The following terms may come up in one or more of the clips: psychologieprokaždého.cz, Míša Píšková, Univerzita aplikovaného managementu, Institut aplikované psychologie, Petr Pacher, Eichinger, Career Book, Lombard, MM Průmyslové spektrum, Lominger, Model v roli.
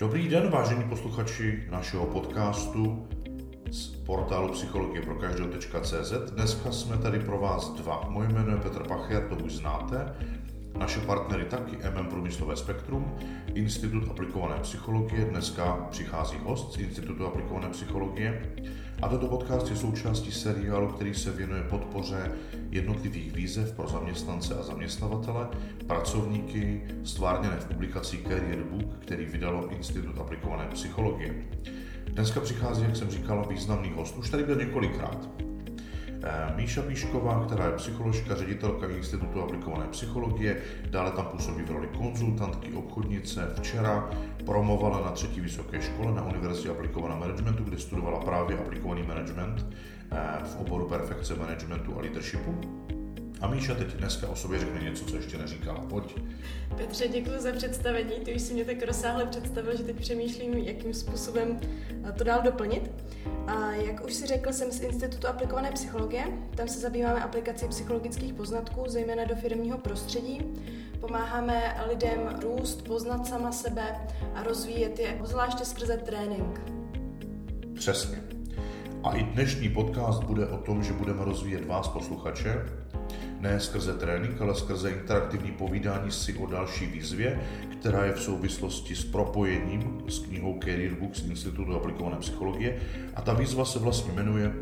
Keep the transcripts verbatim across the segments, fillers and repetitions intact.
Dobrý den, vážení posluchači našeho podcastu z portálu psychologie pro každého tečka cé zet. Dneska jsme tady pro vás dva. Moje jméno je Petr Pacher, to už znáte. Naše partnery taky M M Průmyslové spektrum, Institut aplikované psychologie, dneska přichází host z Institutu aplikované psychologie a toto podcast je součástí seriálu, který se věnuje podpoře jednotlivých výzev pro zaměstnance a zaměstnavatele, pracovníky, stvárněné v publikaci Career Book, který vydalo Institut aplikované psychologie. Dneska přichází, jak jsem říkal, významný host, už tady byl několikrát. Míša Píšková, která je psycholožka, ředitelka Institutu aplikované psychologie, dále tam působí v roli konzultantky, obchodnice. Včera promovala na třetí vysoké škole na Univerzitě aplikovaného managementu, kde studovala právě aplikovaný management v oboru perfekce managementu a leadershipu. A Míša teď dneska o sobě řekne něco, co ještě neříkala. Pojď. Petře, děkuji za představení. Ty už si mě tak rozsáhle představil, že teď přemýšlím, jakým způsobem to dál doplnit. A jak už si řekl, jsem z Institutu aplikované psychologie. Tam se zabýváme aplikací psychologických poznatků, zejména do firemního prostředí. Pomáháme lidem růst, poznat sama sebe a rozvíjet je, zvláště skrze trénink. Přesně. A i dnešní podcast bude o tom, že budeme rozvíjet vás, posluchače, ne skrze trénink, ale skrze interaktivní povídání si o další výzvě, která je v souvislosti s propojením s knihou Career Book z Institutu aplikované psychologie, a ta výzva se vlastně jmenuje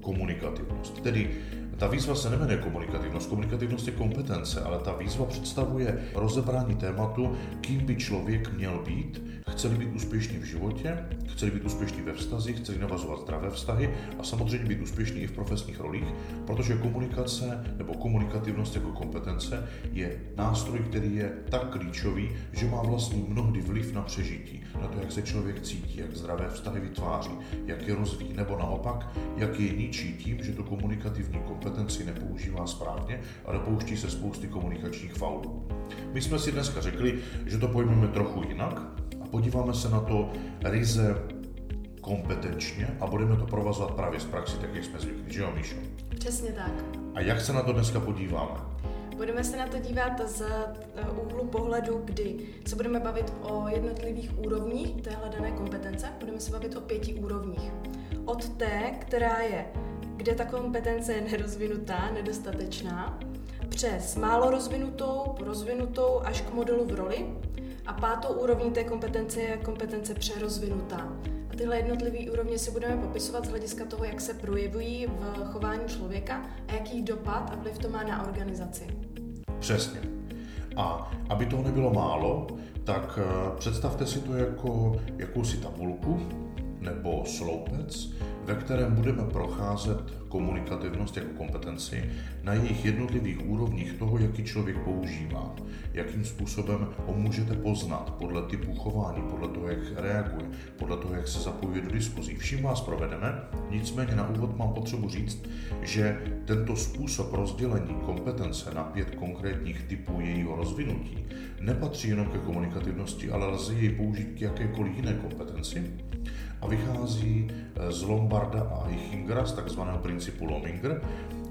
komunikativnost. Tedy ta výzva se nemenuje komunikativnost, komunikativnost je kompetence, ale ta výzva představuje rozebrání tématu, kým by člověk měl být, chce-li být úspěšný v životě, chce-li být úspěšný ve vztazích, chce-li navazovat zdravé vztahy a samozřejmě být úspěšný i v profesních rolích, protože komunikace nebo komunikativnost jako kompetence je nástroj, který je tak klíčový, že má vlastně mnohdy vliv na přežití, na to, jak se člověk cítí, jak zdravé vztahy vytváří, jak je rozvíjí, nebo naopak, jak je ničí tím, že to komunikativní kompetenci nepoužívá správně a dopouští se spousty komunikačních faulů. My jsme si dneska řekli, že to pojmeme trochu jinak, podíváme se na to ryze kompetenčně a budeme to provazovat právě z praxi, tak jak jsme zvyklí, že jo, Míšo? Přesně tak. A jak se na to dneska podíváme? Budeme se na to dívat z úhlu pohledu, kdy se budeme bavit o jednotlivých úrovních téhle dané kompetence. Budeme se bavit o pěti úrovních. Od té, která je, kde ta kompetence je nerozvinutá, nedostatečná, přes málo rozvinutou, rozvinutou až k modelu v roli. A pátou úrovní té kompetence je kompetence přerozvinutá. A tyhle jednotlivé úrovně si budeme popisovat z hlediska toho, jak se projevují v chování člověka a jaký dopad a vliv to má na organizaci. Přesně. A aby toho nebylo málo, tak představte si to jako jakousi tabulku nebo sloupec, ve kterém budeme procházet komunikativnost jako kompetenci na jejich jednotlivých úrovních toho, jaký člověk používá, jakým způsobem ho můžete poznat podle typu chování, podle toho, jak reaguje, podle toho, jak se zapojuje do diskuzí. Vším vás provedeme, nicméně na úvod mám potřebu říct, že tento způsob rozdělení kompetence na pět konkrétních typů jejího rozvinutí nepatří jenom ke komunikativnosti, ale lze jej použít k jakékoliv jiné kompetenci a vychází z Lombarda a Eichingera, z takzvaného principu Lominger,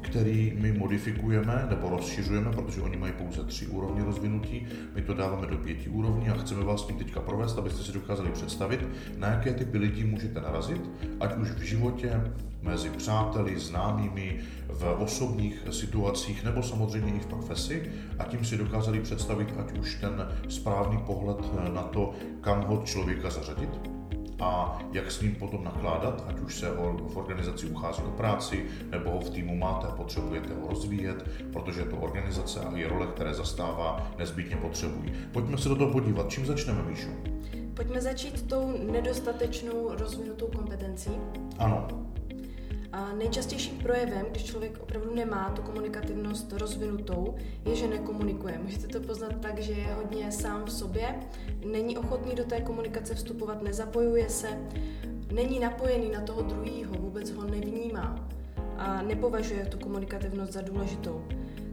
který my modifikujeme nebo rozšiřujeme, protože oni mají pouze tři úrovně rozvinutí, my to dáváme do pěti úrovní a chceme vás tím teďka provést, abyste si dokázali představit, na jaké typy lidí můžete narazit, ať už v životě, mezi přáteli, známými, v osobních situacích nebo samozřejmě i v profesi, a tím si dokázali představit, ať už ten správný pohled na to, kam ho člověka zařadit a jak s ním potom nakládat, ať už se ho v organizaci uchází o práci, nebo ho v týmu máte a potřebujete ho rozvíjet, protože to organizace a její role, které zastává, nezbytně potřebují. Pojďme se do toho podívat. Čím začneme, Míšu? Pojďme začít tou nedostatečnou rozvinutou kompetencí. Ano. A nejčastějším projevem, když člověk opravdu nemá tu komunikativnost rozvinutou, je, že nekomunikuje. Můžete to poznat tak, že je hodně sám v sobě, není ochotný do té komunikace vstupovat, nezapojuje se, není napojený na toho druhýho, vůbec ho nevnímá a nepovažuje tu komunikativnost za důležitou.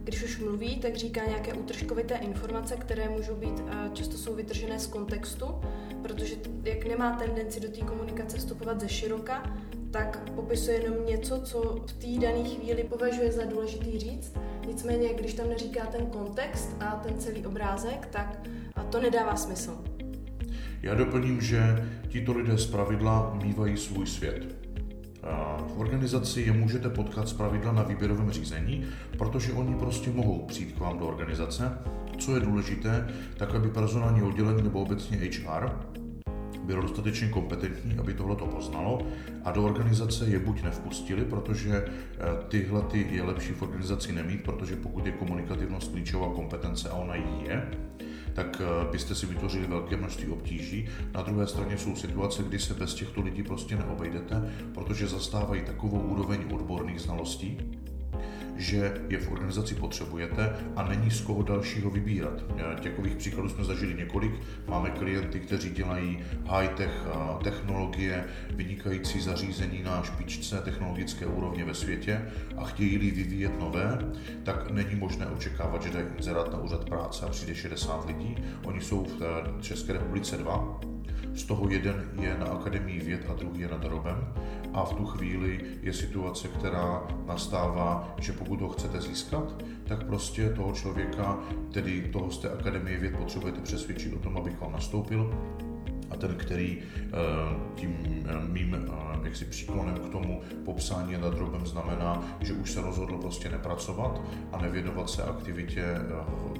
Když už mluví, tak říká nějaké útržkovité informace, které můžou být, často jsou vytržené z kontextu, protože jak nemá tendenci do té komunikace vstupovat ze široka, tak popisuje jenom něco, co v té dané chvíli považuje za důležitý říct. Nicméně, když tam neříká ten kontext a ten celý obrázek, tak to nedává smysl. Já doplním, že tito lidé zpravidla mívají svůj svět. V organizaci je můžete potkat zpravidla na výběrovém řízení, protože oni prostě mohou přijít k vám do organizace. Co je důležité, tak aby personální oddělení nebo obecně H R bylo dostatečně kompetentní, aby tohle to poznalo a do organizace je buď nevpustili, protože tyhle ty je lepší v organizaci nemít, protože pokud je komunikativnost klíčová kompetence a ona jí je, tak byste si vytvořili velké množství obtíží. Na druhé straně jsou situace, kdy se bez těchto lidí prostě neobejdete, protože zastávají takovou úroveň odborných znalostí, že je v organizaci potřebujete a není z koho dalšího vybírat. Takových příkladů jsme zažili několik. Máme klienty, kteří dělají high-tech technologie, vynikající zařízení na špičce technologické úrovně ve světě a chtějí-li vyvíjet nové, tak není možné očekávat, že dají inzerát na úřad práce a přijde šedesát lidí. Oni jsou v České republice dva. Z toho jeden je na Akademii věd a druhý je nad Robem a v tu chvíli je situace, která nastává, že pokud ho chcete získat, tak prostě toho člověka, tedy toho z té Akademie věd, potřebujete přesvědčit o tom, aby k vám nastoupil. A ten, který tím mým jaksi příklonem k tomu popsání nad drobem znamená, že už se rozhodl prostě nepracovat a nevěnovat se aktivitě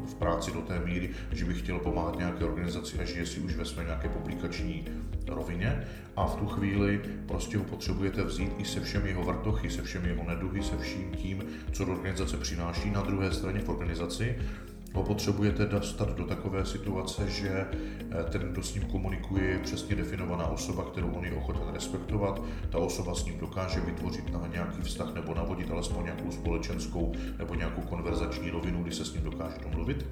v práci do té míry, že by chtěl pomáhat nějaké organizaci a žije si už ve své nějaké publikační rovině a v tu chvíli prostě ho potřebujete vzít i se všemi jeho vrtochy, se všemi jeho neduhy, se vším tím, co do organizace přináší. Na druhé straně v organizaci ho potřebujete dostat do takové situace, že ten, kdo s ním komunikuje, je přesně definovaná osoba, kterou on je ochoten respektovat. Ta osoba s ním dokáže vytvořit na nějaký vztah nebo navodit alespoň nějakou společenskou nebo nějakou konverzační rovinu, kdy se s ním dokáže domluvit.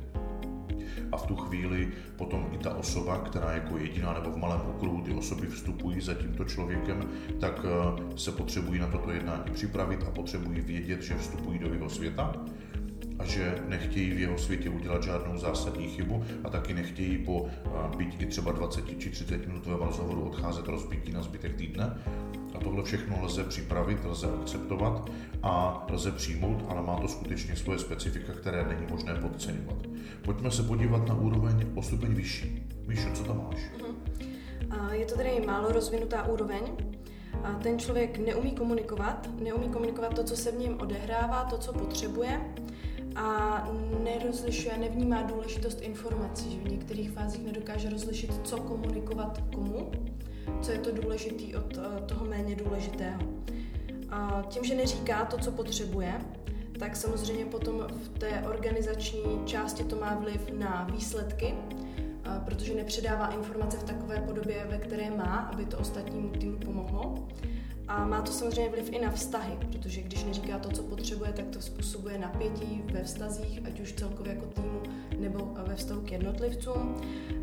A v tu chvíli potom i ta osoba, která jako jediná nebo v malém okruhu ty osoby vstupují za tímto člověkem, tak se potřebují na toto jednání připravit a potřebují vědět, že vstupují do jeho světa a že nechtějí v jeho světě udělat žádnou zásadní chybu a taky nechtějí po byť i třeba dvacet či třicet minutovém rozhovoru odcházet rozbití na zbytek týdne. A tohle všechno lze připravit, lze akceptovat a lze přijmout, ale má to skutečně svoje specifika, které není možné podceňovat. Pojďme se podívat na úroveň o stupeň vyšší. Míšo, co tam máš? Je to tedy málo rozvinutá úroveň. A ten člověk neumí komunikovat, neumí komunikovat to, co se v něm odehrává, to, co potřebuje. A nerozlišuje, nevnímá důležitost informací, že v některých fázích nedokáže rozlišit, co komunikovat komu, co je to důležitý od toho méně důležitého. A tím, že neříká to, co potřebuje, tak samozřejmě potom v té organizační části to má vliv na výsledky, protože nepředává informace v takové podobě, ve které má, aby to ostatnímu týmu pomohlo. A má to samozřejmě vliv i na vztahy, protože když neříká to, co potřebuje, tak to způsobuje napětí ve vztazích, ať už celkově jako týmu, nebo ve vztahu k jednotlivcům.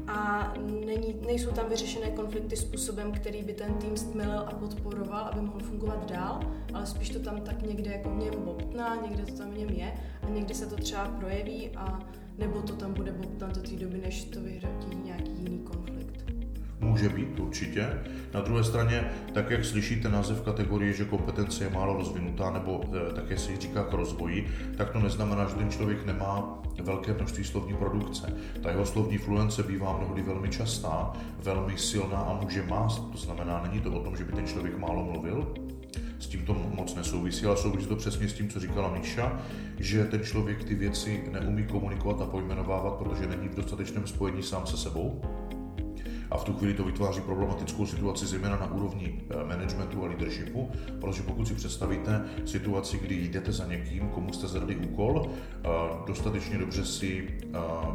A není, nejsou tam vyřešené konflikty způsobem, který by ten tým stmelil a podporoval, aby mohl fungovat dál, ale spíš to tam tak někde jako v něm bobtná, někde to tam v něm je a někdy se to třeba projeví, a nebo to tam bude bobtnat do té doby, než to vyhrotí nějaký jiný konflikt. Může být, určitě. Na druhé straně, tak jak slyšíte název kategorie, že kompetence je málo rozvinutá, nebo také se jí říká k rozvoji, tak to neznamená, že ten člověk nemá velké množství slovní produkce. Ta jeho slovní fluence bývá mnohdy velmi častá, velmi silná a může mást. To znamená, není to o tom, že by ten člověk málo mluvil, s tím to moc nesouvisí, ale souvisí to přesně s tím, co říkala Míša, že ten člověk ty věci neumí komunikovat a pojmenovávat, protože není v dostatečném spojení sám se sebou. A v tu chvíli to vytváří problematickou situaci zejména na úrovni managementu a leadershipu, protože pokud si představíte situaci, kdy jdete za někým, komu jste zadali úkol, dostatečně dobře si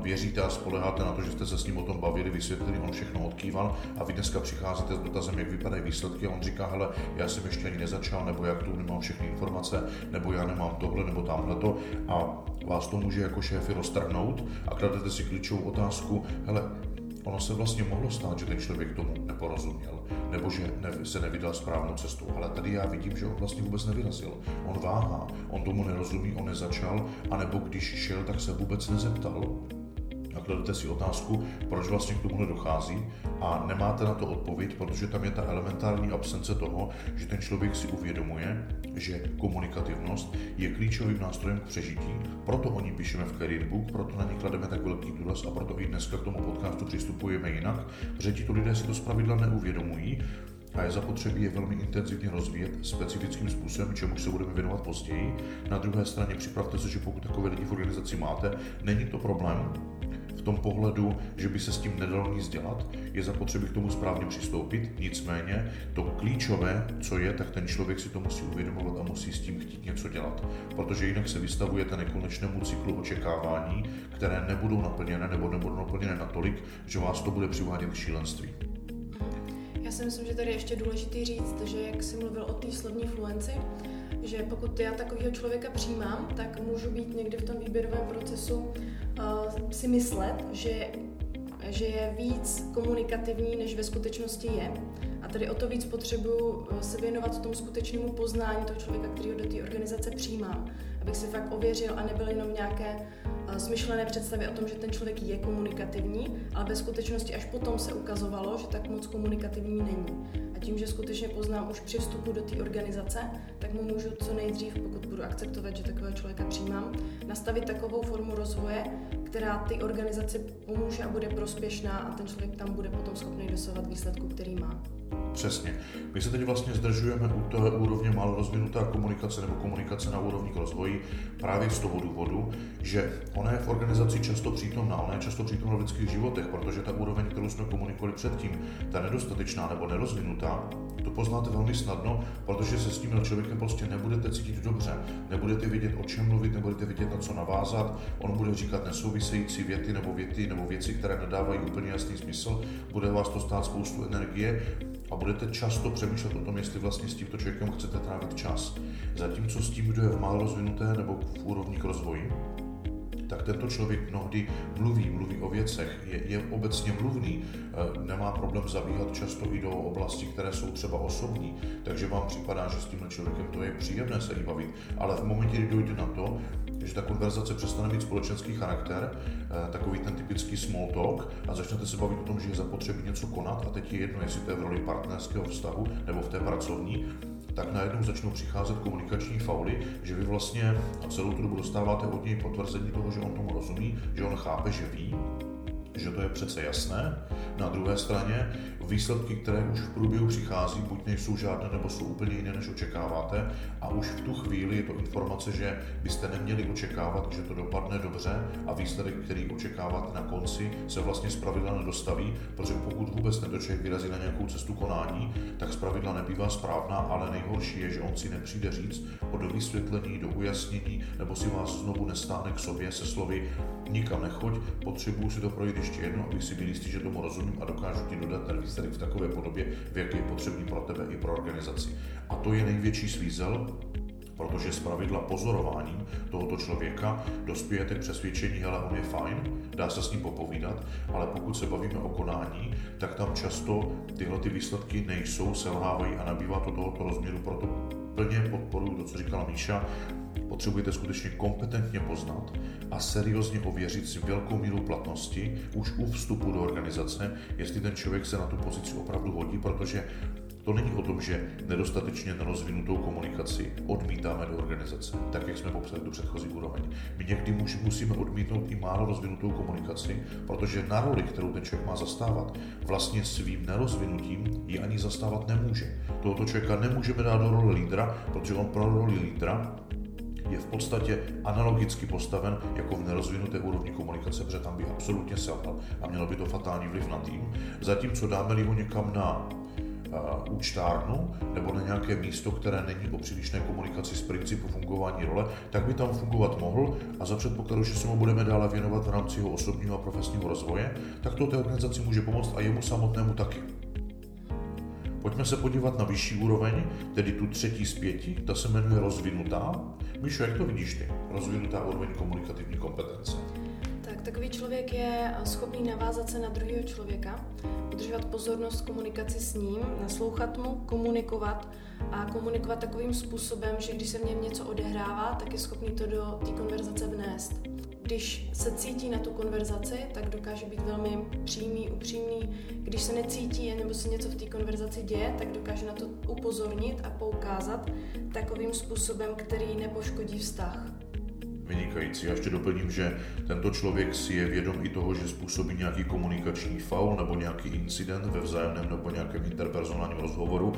věříte a spoleháte na to, že jste se s ním o tom bavili, vysvětlili, on všechno odkýval a vy dneska přicházíte s dotazem, jak vypadají výsledky a on říká, hele, já jsem ještě ani nezačal, nebo já k tomu nemám všechny informace, nebo já nemám tohle, nebo tamhleto a vás to může jako šéfy roztrhnout a kladete si klíčovou otázku, hele, ono se vlastně mohlo stát, že ten člověk tomu neporozuměl, nebo že ne, se nevydal správnou cestou, ale tady já vidím, že on vlastně vůbec nevyrazil. On váhá, on tomu nerozumí, on nezačal, anebo když šel, tak se vůbec nezeptal. A kladete si otázku, proč vlastně k tomu nedochází a nemáte na to odpověď, protože tam je ta elementární absence toho, že ten člověk si uvědomuje, že komunikativnost je klíčovým nástrojem k přežití. Proto o ní píšeme v Career Book, proto na ní klademe tak velký důraz a proto i dneska k tomu podcastu přistupujeme jinak, protože tito lidé si to zpravidla neuvědomují a je zapotřebí je velmi intenzivně rozvíjet specifickým způsobem, čemu se budeme věnovat později. Na druhé straně připravte se, že pokud takové lidi v organizaci máte, není to problém. V tom pohledu, že by se s tím nedalo nic dělat, je zapotřebí k tomu správně přistoupit, nicméně to klíčové, co je, tak ten člověk si to musí uvědomovat a musí s tím chtít něco dělat, protože jinak se vystavujete nekonečnému cyklu očekávání, které nebudou naplněné nebo nebudou naplněné natolik, že vás to bude přivádět k šílenství. Já si myslím, že tady je ještě důležitý říct, že jak jsi mluvil o té slovní fluenci, že pokud já takového člověka přijímám, tak můžu být někde v tom výběrovém procesu uh, si myslet, že, že je víc komunikativní, než ve skutečnosti je. A tady o to víc potřebuju se věnovat tomu skutečnému poznání toho člověka, kterýho do té organizace přijímám, abych si fakt ověřil a nebyl jenom nějaké uh, smyšlené představy o tom, že ten člověk je komunikativní, ale ve skutečnosti až potom se ukazovalo, že tak moc komunikativní není. A tím, že skutečně poznám už při vstupu do té organizace, tak mu můžu co nejdřív, pokud budu akceptovat, že takového člověka přijímám, nastavit takovou formu rozvoje, která ty organizaci pomůže a bude prospěšná a ten člověk tam bude potom schopný dosahovat výsledku, který má. Přesně. My se teď vlastně zdržujeme u té úrovně málo rozvinutá komunikace nebo komunikace na úrovni k rozvoji právě z toho důvodu, že ona je v organizaci často přítomná, ona je často přítomná v lidských životech, protože ta úroveň, kterou jsme komunikovali předtím, ta nedostatečná nebo nerozvinutá, to poznáte velmi snadno, protože se s tím člověkem prostě nebudete cítit dobře, nebudete vědět, o čem mluvit, nebudete vědět, na co navázat, on bude říkat nesouvisející věty nebo věty nebo věci, které nedávají úplně jasný smysl, bude vás to stát spoustu energie. A budete často přemýšlet o tom, jestli vlastně s tímto člověkem chcete trávit čas. Zatímco s tím, kdo je v málo rozvinuté nebo v úrovni k rozvoji, tak tento člověk mnohdy mluví, mluví o věcech, je, je obecně mluvný, nemá problém zabíhat často i do oblasti, které jsou třeba osobní, takže vám připadá, že s tímhle člověkem to je příjemné se jí bavit, ale v momentě, kdy dojde na to, že ta konverzace přestane mít společenský charakter, takový ten typický small talk a začnete se bavit o tom, že je zapotřebí něco konat a teď je jedno, jestli to je v roli partnerského vztahu nebo v té pracovní, tak najednou začnou přicházet komunikační fauly, že vy vlastně celou tu dobu dostáváte od něj potvrzení toho, že on tomu rozumí, že on chápe, že ví, že to je přece jasné. Na druhé straně výsledky, které už v průběhu přichází, buď nejsou žádné, nebo jsou úplně jiné, než očekáváte. A už v tu chvíli je to informace, že byste neměli očekávat, že to dopadne dobře a výsledek, který očekáváte na konci, se vlastně zpravidla nedostaví, protože pokud vůbec tento člověk vyrazí na nějakou cestu konání, tak zpravidla nebývá správná, ale nejhorší je, že on si nepřijde říct o dovysvětlení, do ujasnění, nebo si vás znovu nestáhne k sobě se slovy nikam nechoď, potřebuju si to projít ještě jednou, abych si byl jistý, že tomu rozumím a dokážu ti dodat ten výsledek v takové podobě, v jaké je potřebný pro tebe i pro organizaci. A to je největší svízel, protože zpravidla pozorováním tohoto člověka dospějete k přesvědčení, hele, on je fajn, dá se s ním popovídat, ale pokud se bavíme o konání, tak tam často tyhle ty výsledky nejsou, selhávají a nabývá to tohoto rozměru, proto plně podporuji to, co říkala Míša. Potřebujete skutečně kompetentně poznat a seriózně ověřit si velkou míru platnosti už u vstupu do organizace, jestli ten člověk se na tu pozici opravdu hodí, protože to není o tom, že nedostatečně nerozvinutou komunikaci odmítáme do organizace, tak jak jsme popsali tu předchozí úroveň. My někdy musíme odmítnout i málo rozvinutou komunikaci, protože na roli, kterou ten člověk má zastávat, vlastně svým nerozvinutím ji ani zastávat nemůže. Tohoto člověka nemůžeme dát do role lídra, protože on pro roli lídra je v podstatě analogicky postaven jako v nerozvinuté úrovni komunikace, protože tam by absolutně selhal a mělo by to fatální vliv na tým. Zatímco dáme-li ho někam na uh, účtárnu nebo na nějaké místo, které není o přílišné komunikaci z principu fungování role, tak by tam fungovat mohl a za předpokladu, že se mu budeme dále věnovat v rámci jeho osobního a profesního rozvoje, tak to té organizaci může pomoct a jemu samotnému taky. Pojďme se podívat na vyšší úroveň, tedy tu třetí z pěti, ta se jmenuje rozvinutá. Míšo, jak to vidíš ty? Rozvinutá úroveň komunikativní kompetence. Tak, takový člověk je schopný navázat se na druhého člověka, udržovat pozornost komunikaci s ním, naslouchat mu, komunikovat a komunikovat takovým způsobem, že když se v něm něco odehrává, tak je schopný to do té konverzace vnést. Když se cítí na tu konverzaci, tak dokáže být velmi přímý, upřímný. Když se necítí nebo se něco v té konverzaci děje, tak dokáže na to upozornit a poukázat takovým způsobem, který nepoškodí vztah. Vynikající. Já ještě doplním, že tento člověk si je vědom i toho, že způsobí nějaký komunikační faul nebo nějaký incident ve vzájemném nebo nějakém interpersonálním rozhovoru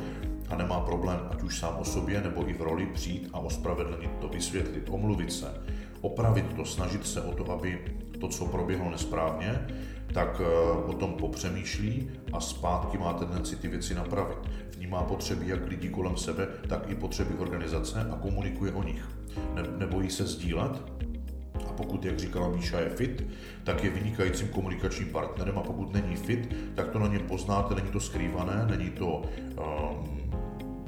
a nemá problém, ať už sám o sobě nebo i v roli, přijít a ospravedlnit to, vysvětlit, omluvit se, opravit to, snažit se o to, aby to, co proběhlo nesprávně, tak o tom popřemýšlí a zpátky má tendenci ty věci napravit. Vnímá potřeby jak lidí kolem sebe, tak i potřeby organizace a komunikuje o nich. Ne- nebojí se sdílet a pokud, jak říkala Míša, je fit, tak je vynikajícím komunikačním partnerem a pokud není fit, tak to na něm poznáte, není to skrývané, není to um,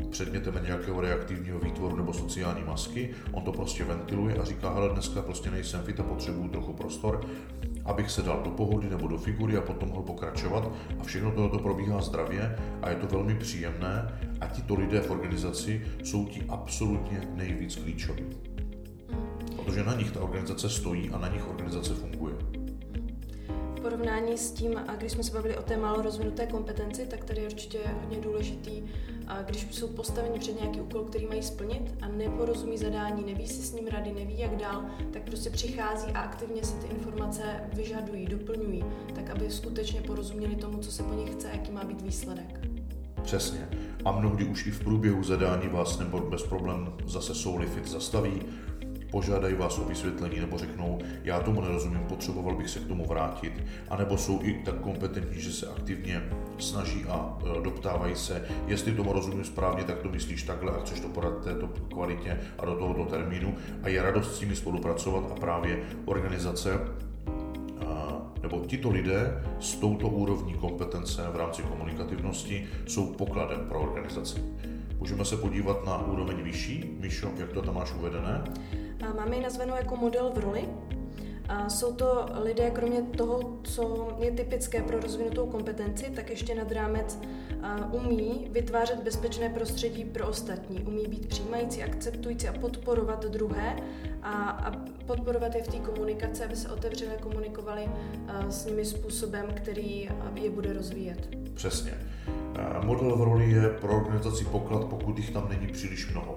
předmětem nějakého reaktivního výtvoru nebo sociální masky, on to prostě ventiluje a říká, hele, dneska prostě nejsem fit a potřebuju trochu prostor, abych se dal do pohody nebo do figury a potom mohl pokračovat a všechno tohoto probíhá zdravě a je to velmi příjemné a tito lidé v organizaci jsou ti absolutně nejvíc klíčoví. Protože na nich ta organizace stojí a na nich organizace funguje. V porovnání s tím, a když jsme se bavili o té málo rozvinuté kompetenci, tak tady je určitě hodně důležitý, a když jsou postaveni před nějaký úkol, který mají splnit a neporozumí zadání, neví si s ním rady, neví jak dál, tak prostě přichází a aktivně si ty informace vyžadují, doplňují, tak aby skutečně porozuměli tomu, co se po nich chce a jaký má být výsledek. Přesně. A mnohdy už i v průběhu zadání vás nebo bez problém zase soulifit zastaví, požádají vás o vysvětlení nebo řeknou, já tomu nerozumím, potřeboval bych se k tomu vrátit, anebo jsou i tak kompetentní, že se aktivně snaží a doptávají se, jestli tomu rozumím správně, tak to myslíš takhle a chceš to podat této kvalitě a do tohoto termínu a je radost s nimi spolupracovat a právě organizace nebo tito lidé s touto úrovní kompetence v rámci komunikativnosti jsou pokladem pro organizaci. Můžeme se podívat na úroveň vyšší. Míšo, jak to tam máš uvedené? Máme ji nazvanou jako model v roli. A jsou to lidé, kromě toho, co je typické pro rozvinutou kompetenci, tak ještě nad rámec umí vytvářet bezpečné prostředí pro ostatní. Umí být přijímající, akceptující a podporovat druhé a, a podporovat je v té komunikaci, aby se otevřeně komunikovali s nimi způsobem, který je bude rozvíjet. Přesně. Model v roli je pro organizaci poklad, pokud jich tam není příliš mnoho.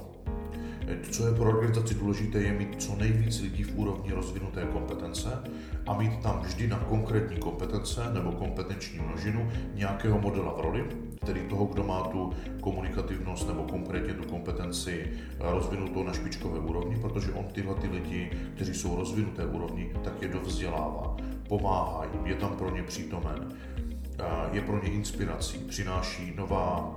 Co je pro organizaci důležité, je mít co nejvíc lidí v úrovni rozvinuté kompetence a mít tam vždy na konkrétní kompetence nebo kompetenční množinu nějakého modela v roli, tedy toho, kdo má tu komunikativnost nebo konkrétně tu kompetenci rozvinutou na špičkové úrovni, protože on tyhle ty lidi, kteří jsou rozvinuté úrovni, tak je dovzdělává, pomáhá jim, je tam pro ně přítomen. Je pro ně inspirací, přináší nová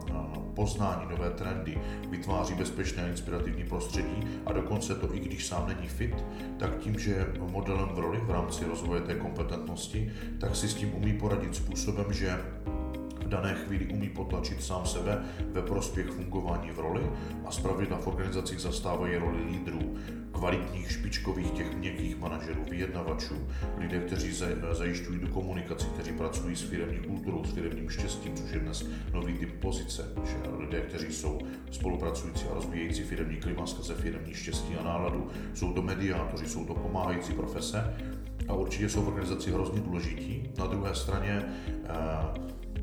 poznání, nové trendy, vytváří bezpečné inspirativní prostředí a dokonce to, i když sám není fit, tak tím, že je modelem v roli v rámci rozvoje té kompetentnosti, tak si s tím umí poradit způsobem, že v dané chvíli umí potlačit sám sebe ve prospěch fungování v roli a zpravidla v organizacích zastávají roli lídrů, kvalitních, špičkových, těch měkkých manažerů, vyjednavačů, lidé, kteří zajišťují tu komunikaci, kteří pracují s firemní kulturou, s firemním štěstím, což je dnes nový typ pozice, že lidé, kteří jsou spolupracující a rozvíjející firemní klima skrze firemní štěstí a náladu, jsou to mediátoři, jsou to pomáhající profese a určitě jsou v organizaci hrozně důležití. Na druhé straně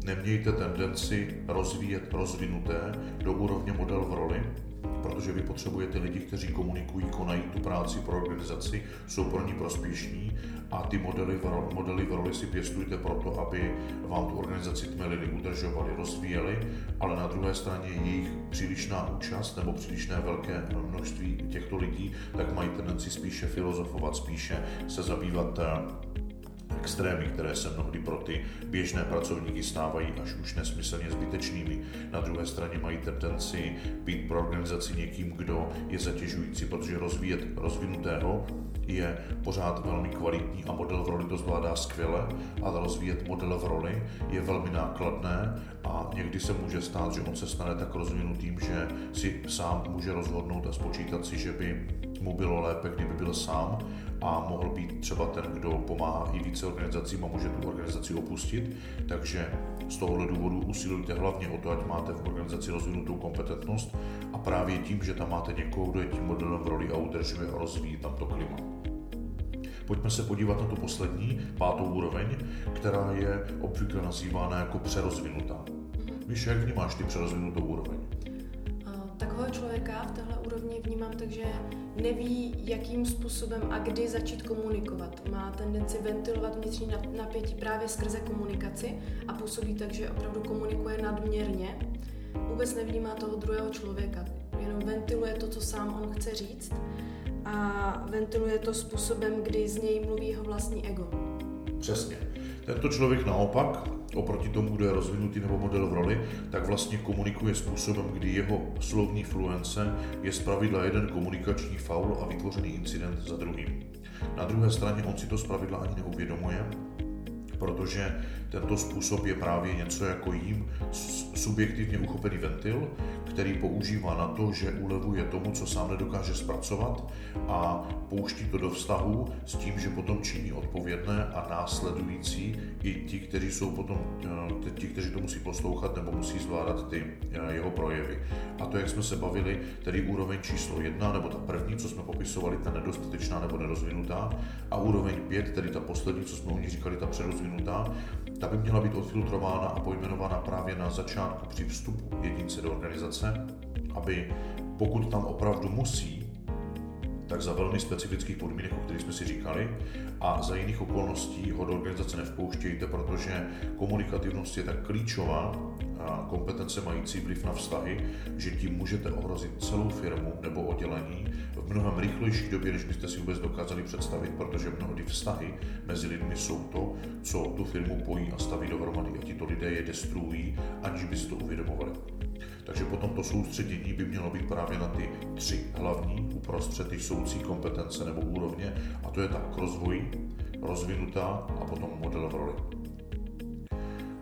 nemějte tendenci rozvíjet rozvinuté do úrovně model v roli, protože vy potřebujete lidi, kteří komunikují, konají tu práci pro organizaci, jsou pro ní prospěšní a ty modely v roli, modely v roli si pěstujte proto, aby vám tu organizaci tmelili, udržovali, rozvíjeli, ale na druhé straně jejich přílišná účast nebo přílišné velké množství těchto lidí, tak mají tendenci spíše filozofovat, spíše se zabývat extrémy, které se mnohdy pro ty běžné pracovníky stávají až už nesmyslně zbytečnými. Na druhé straně mají tendenci být pro organizaci někým, kdo je zatěžující, protože rozvíjet rozvinutého je pořád velmi kvalitní a model v roli to zvládá skvěle, ale rozvíjet model v roli je velmi nákladné a někdy se může stát, že on se stane tak rozvinutým, že si sám může rozhodnout a spočítat si, že by mu bylo lépe, kdyby byl sám a mohl být třeba ten, kdo pomáhá i více organizacím a může tu organizaci opustit. Takže z tohoto důvodu usilujte hlavně o to, ať máte v organizaci rozvinutou kompetentnost a právě tím, že tam máte někoho, kdo je tím modelem v roli a udržuje a rozvíjí tamto klima. Pojďme se podívat na tu poslední, pátou úroveň, která je obvykle nazývána jako přerozvinutá. Míš, jak vnímáš ty přerozvinutou úroveň? Takového člověka v téhle úrovni vnímám, takže neví, jakým způsobem a kdy začít komunikovat. Má tendenci ventilovat vnitřní napětí právě skrze komunikaci a působí tak, že opravdu komunikuje nadměrně. Vůbec nevnímá toho druhého člověka, jenom ventiluje to, co sám on chce říct a ventiluje to způsobem, kdy z něj mluví jeho vlastní ego. Přesně. Tento člověk naopak, oproti tomu, kdo je rozvinutý nebo model v roli, tak vlastně komunikuje způsobem, kdy jeho slovní fluence je zpravidla jeden komunikační faul a vytvořený incident za druhým. Na druhé straně on si to zpravidla ani neuvědomuje, protože tento způsob je právě něco jako jím subjektivně uchopený ventil, který používá na to, že ulevuje tomu, co sám nedokáže zpracovat a pouští to do vztahu s tím, že potom činí odpovědné a následující i ti, kteří jsou potom, ti, kteří to musí poslouchat nebo musí zvládat ty jeho projevy. A to, jak jsme se bavili, tedy úroveň číslo jedna, nebo ta první, co jsme popisovali, ta nedostatečná nebo nerozvinutá, a úroveň pět, tedy ta poslední, co jsme o ní říkali, ta přerozvinutá, ta by měla být odfiltrována a pojmenována právě na začátku při vstupu jedince do organizace, aby pokud tam opravdu musí, tak za velmi specifických podmínek, o kterých jsme si říkali, a za jiných okolností ho do organizace nevpouštějte, protože komunikativnost je tak klíčová kompetence mající vliv na vztahy, že tím můžete ohrozit celou firmu nebo oddělení v mnohem rychlejší době, než byste si vůbec dokázali představit, protože mnohdy vztahy mezi lidmi jsou to, co tu firmu pojí a staví dohromady, a tito lidé je destruují, aniž by si to uvědomovali. Takže potom to soustředění by mělo být právě na ty tři hlavní uprostřed ty soucí kompetence nebo úrovně, a to je ta k rozvoji, rozvinutá a potom model v roli.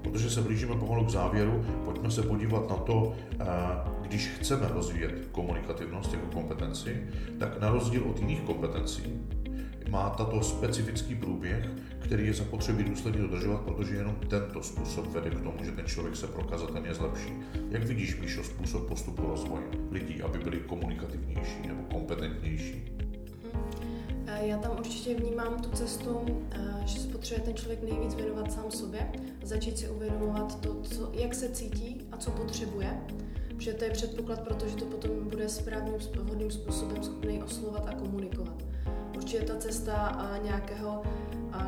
Protože se blížíme pomalu k závěru, pojďme se podívat na to, když chceme rozvíjet komunikativnost jako kompetenci, tak na rozdíl od jiných kompetencí má tato specifický průběh, který je zapotřebí důsledně dodržovat, protože jenom tento způsob vede k tomu, že ten člověk se prokazatelně zlepší. Jak vidíš, Míšo, způsob postupu rozvoje lidí, aby byli komunikativnější nebo kompetentnější? Já tam určitě vnímám tu cestu, že se potřebuje ten člověk nejvíc věnovat sám sobě, začít si uvědomovat to, co, jak se cítí a co potřebuje, protože to je předpoklad, protože to potom bude správným, vhodným způsobem schopný oslovovat a komunikovat. Určitě ta cesta nějakého,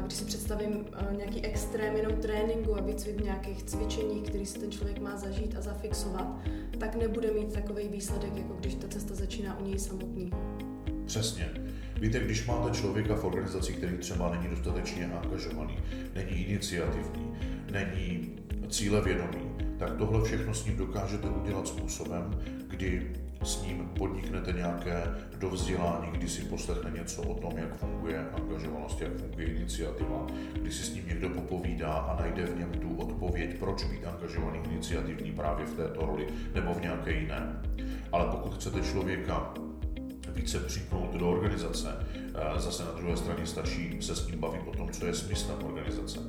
když si představím nějaký extrém jenom tréninku a výcvik nějakých cvičení, který si ten člověk má zažít a zafixovat, tak nebude mít takový výsledek, jako když ta cesta začíná u něj samotný. Přesně. Víte, když máte člověka v organizaci, který třeba není dostatečně angažovaný, není iniciativní, není cílevědomý, tak tohle všechno s ním dokážete udělat způsobem, kdy s ním podniknete nějaké dovzdělání, kdy si poslechne něco o tom, jak funguje angažovanost, jak funguje iniciativa, kdy si s ním někdo popovídá a najde v něm tu odpověď, proč být angažovaný, iniciativní právě v této roli nebo v nějaké jiné. Ale pokud chcete člověka více připnout do organizace, zase na druhé straně stačí se s ním bavit o tom, co je smyslem organizace.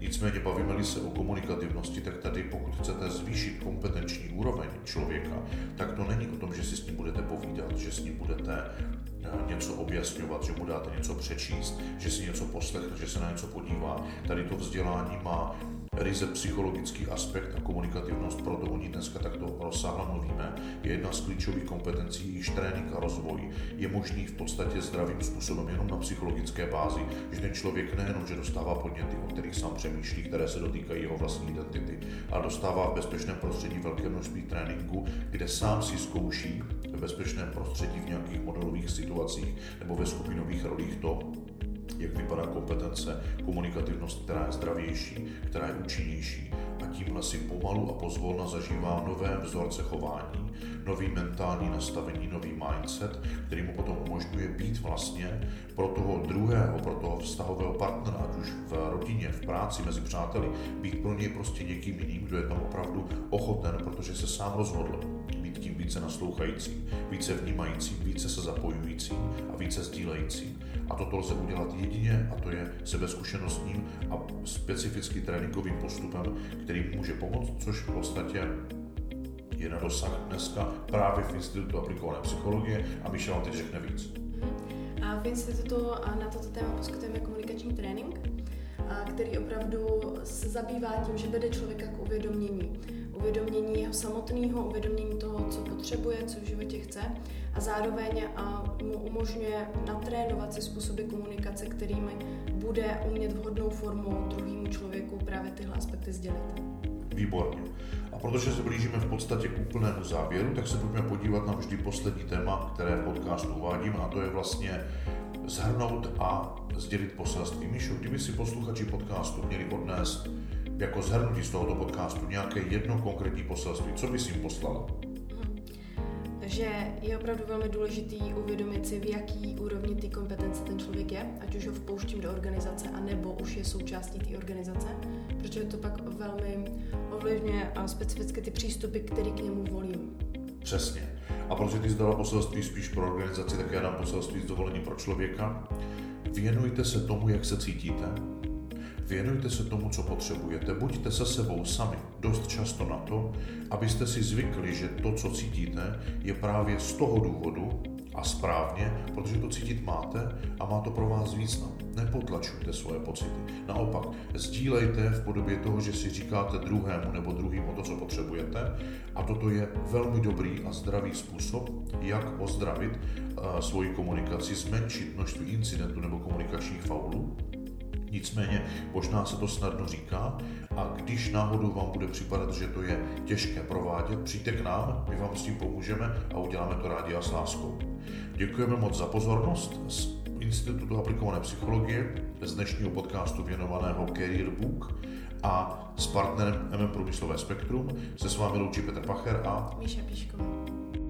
Nicméně bavíme-li se o komunikativnosti, tak tady pokud chcete zvýšit kompetenční úroveň člověka, tak to není o tom, že si s ním budete povídat, že s ním budete něco objasňovat, že mu dáte něco přečíst, že si něco poslechne, že se na něco podívá. Tady to vzdělání má ryze psychologický aspekt a komunikativnost, proto o ní dneska takto rozsáhle mluvíme, je jedna z klíčových kompetencí, jejíž trénink a rozvoj je možný v podstatě zdravým způsobem jenom na psychologické bázi, že ten člověk nejenom, že dostává podněty, o kterých sám přemýšlí, které se dotýkají jeho vlastní identity, ale dostává v bezpečném prostředí velké množství tréninku, kde sám si zkouší v bezpečném prostředí v nějakých modelových situacích nebo ve skupinových rolích to, jak vypadá kompetence, komunikativnost, která je zdravější, která je účinnější, a tímhle si pomalu a pozvolna zažívá nové vzorce chování, nový mentální nastavení, nový mindset, který mu potom umožňuje být vlastně pro toho druhého, pro toho vztahového partnera, ať už v rodině, v práci, mezi přáteli, být pro něj prostě někým jiným, kdo je tam opravdu ochoten, protože se sám rozhodl být tím více naslouchajícím, více vnímajícím, více se zapojujícím a více sdílejícím. A toto lze udělat jedině, a to je sebezkušenostním a specificky tréninkovým postupem, který může pomoct, což v podstatě je na dosah dneska právě v Institutu aplikované psychologie, a Míša vám teď řekne víc. A v institutu na toto téma poskytujeme komunikační trénink, který opravdu se zabývá tím, že vede člověka k uvědomění. Uvědomění jeho samotného, uvědomění toho, co potřebuje, co v životě chce, a zároveň mu umožňuje natrénovat si způsoby komunikace, kterými bude umět vhodnou formou druhému člověku právě tyhle aspekty sdělit. Výborně. A protože se blížíme v podstatě k úplnému závěru, tak se pojďme podívat na vždy poslední téma, které v podcastu uvádím, a to je vlastně shrnout a sdělit poselství. Míšo, kdyby si posluchači podcastu měli odnést jako shrnutí z tohoto podcastu nějaké jedno konkrétní poselství, co bys jim poslala? Že je opravdu velmi důležitý uvědomit si, v jaký úrovni té kompetence ten člověk je, ať už ho vpouštím do organizace, anebo už je součástí té organizace, protože to pak velmi ovlivňuje specificky ty přístupy, které k němu volím. Přesně. A protože ty jsi dala poselství spíš pro organizaci, tak já dám poselství s dovolením pro člověka. Věnujte se tomu, jak se cítíte. Věnujte se tomu, co potřebujete. Buďte se sebou sami dost často na to, abyste si zvykli, že to, co cítíte, je právě z toho důvodu a správně, protože to cítit máte a má to pro vás význam. Nepotlačujte svoje pocity. Naopak, sdílejte v podobě toho, že si říkáte druhému nebo druhým o to, co potřebujete, a toto je velmi dobrý a zdravý způsob, jak ozdravit uh, svoji komunikaci, zmenšit množství incidentů nebo komunikačních faulů. Nicméně možná se to snadno říká, a když náhodou vám bude připadat, že to je těžké provádět, přijďte k nám, my vám s tím pomůžeme a uděláme to rádi a s láskou. Děkujeme moc za pozornost z Institutu aplikované psychologie, z dnešního podcastu věnovaného Career Book, a s partnerem M M Průmyslové spektrum se s vámi loučí Petr Pacher a Míša Píšková.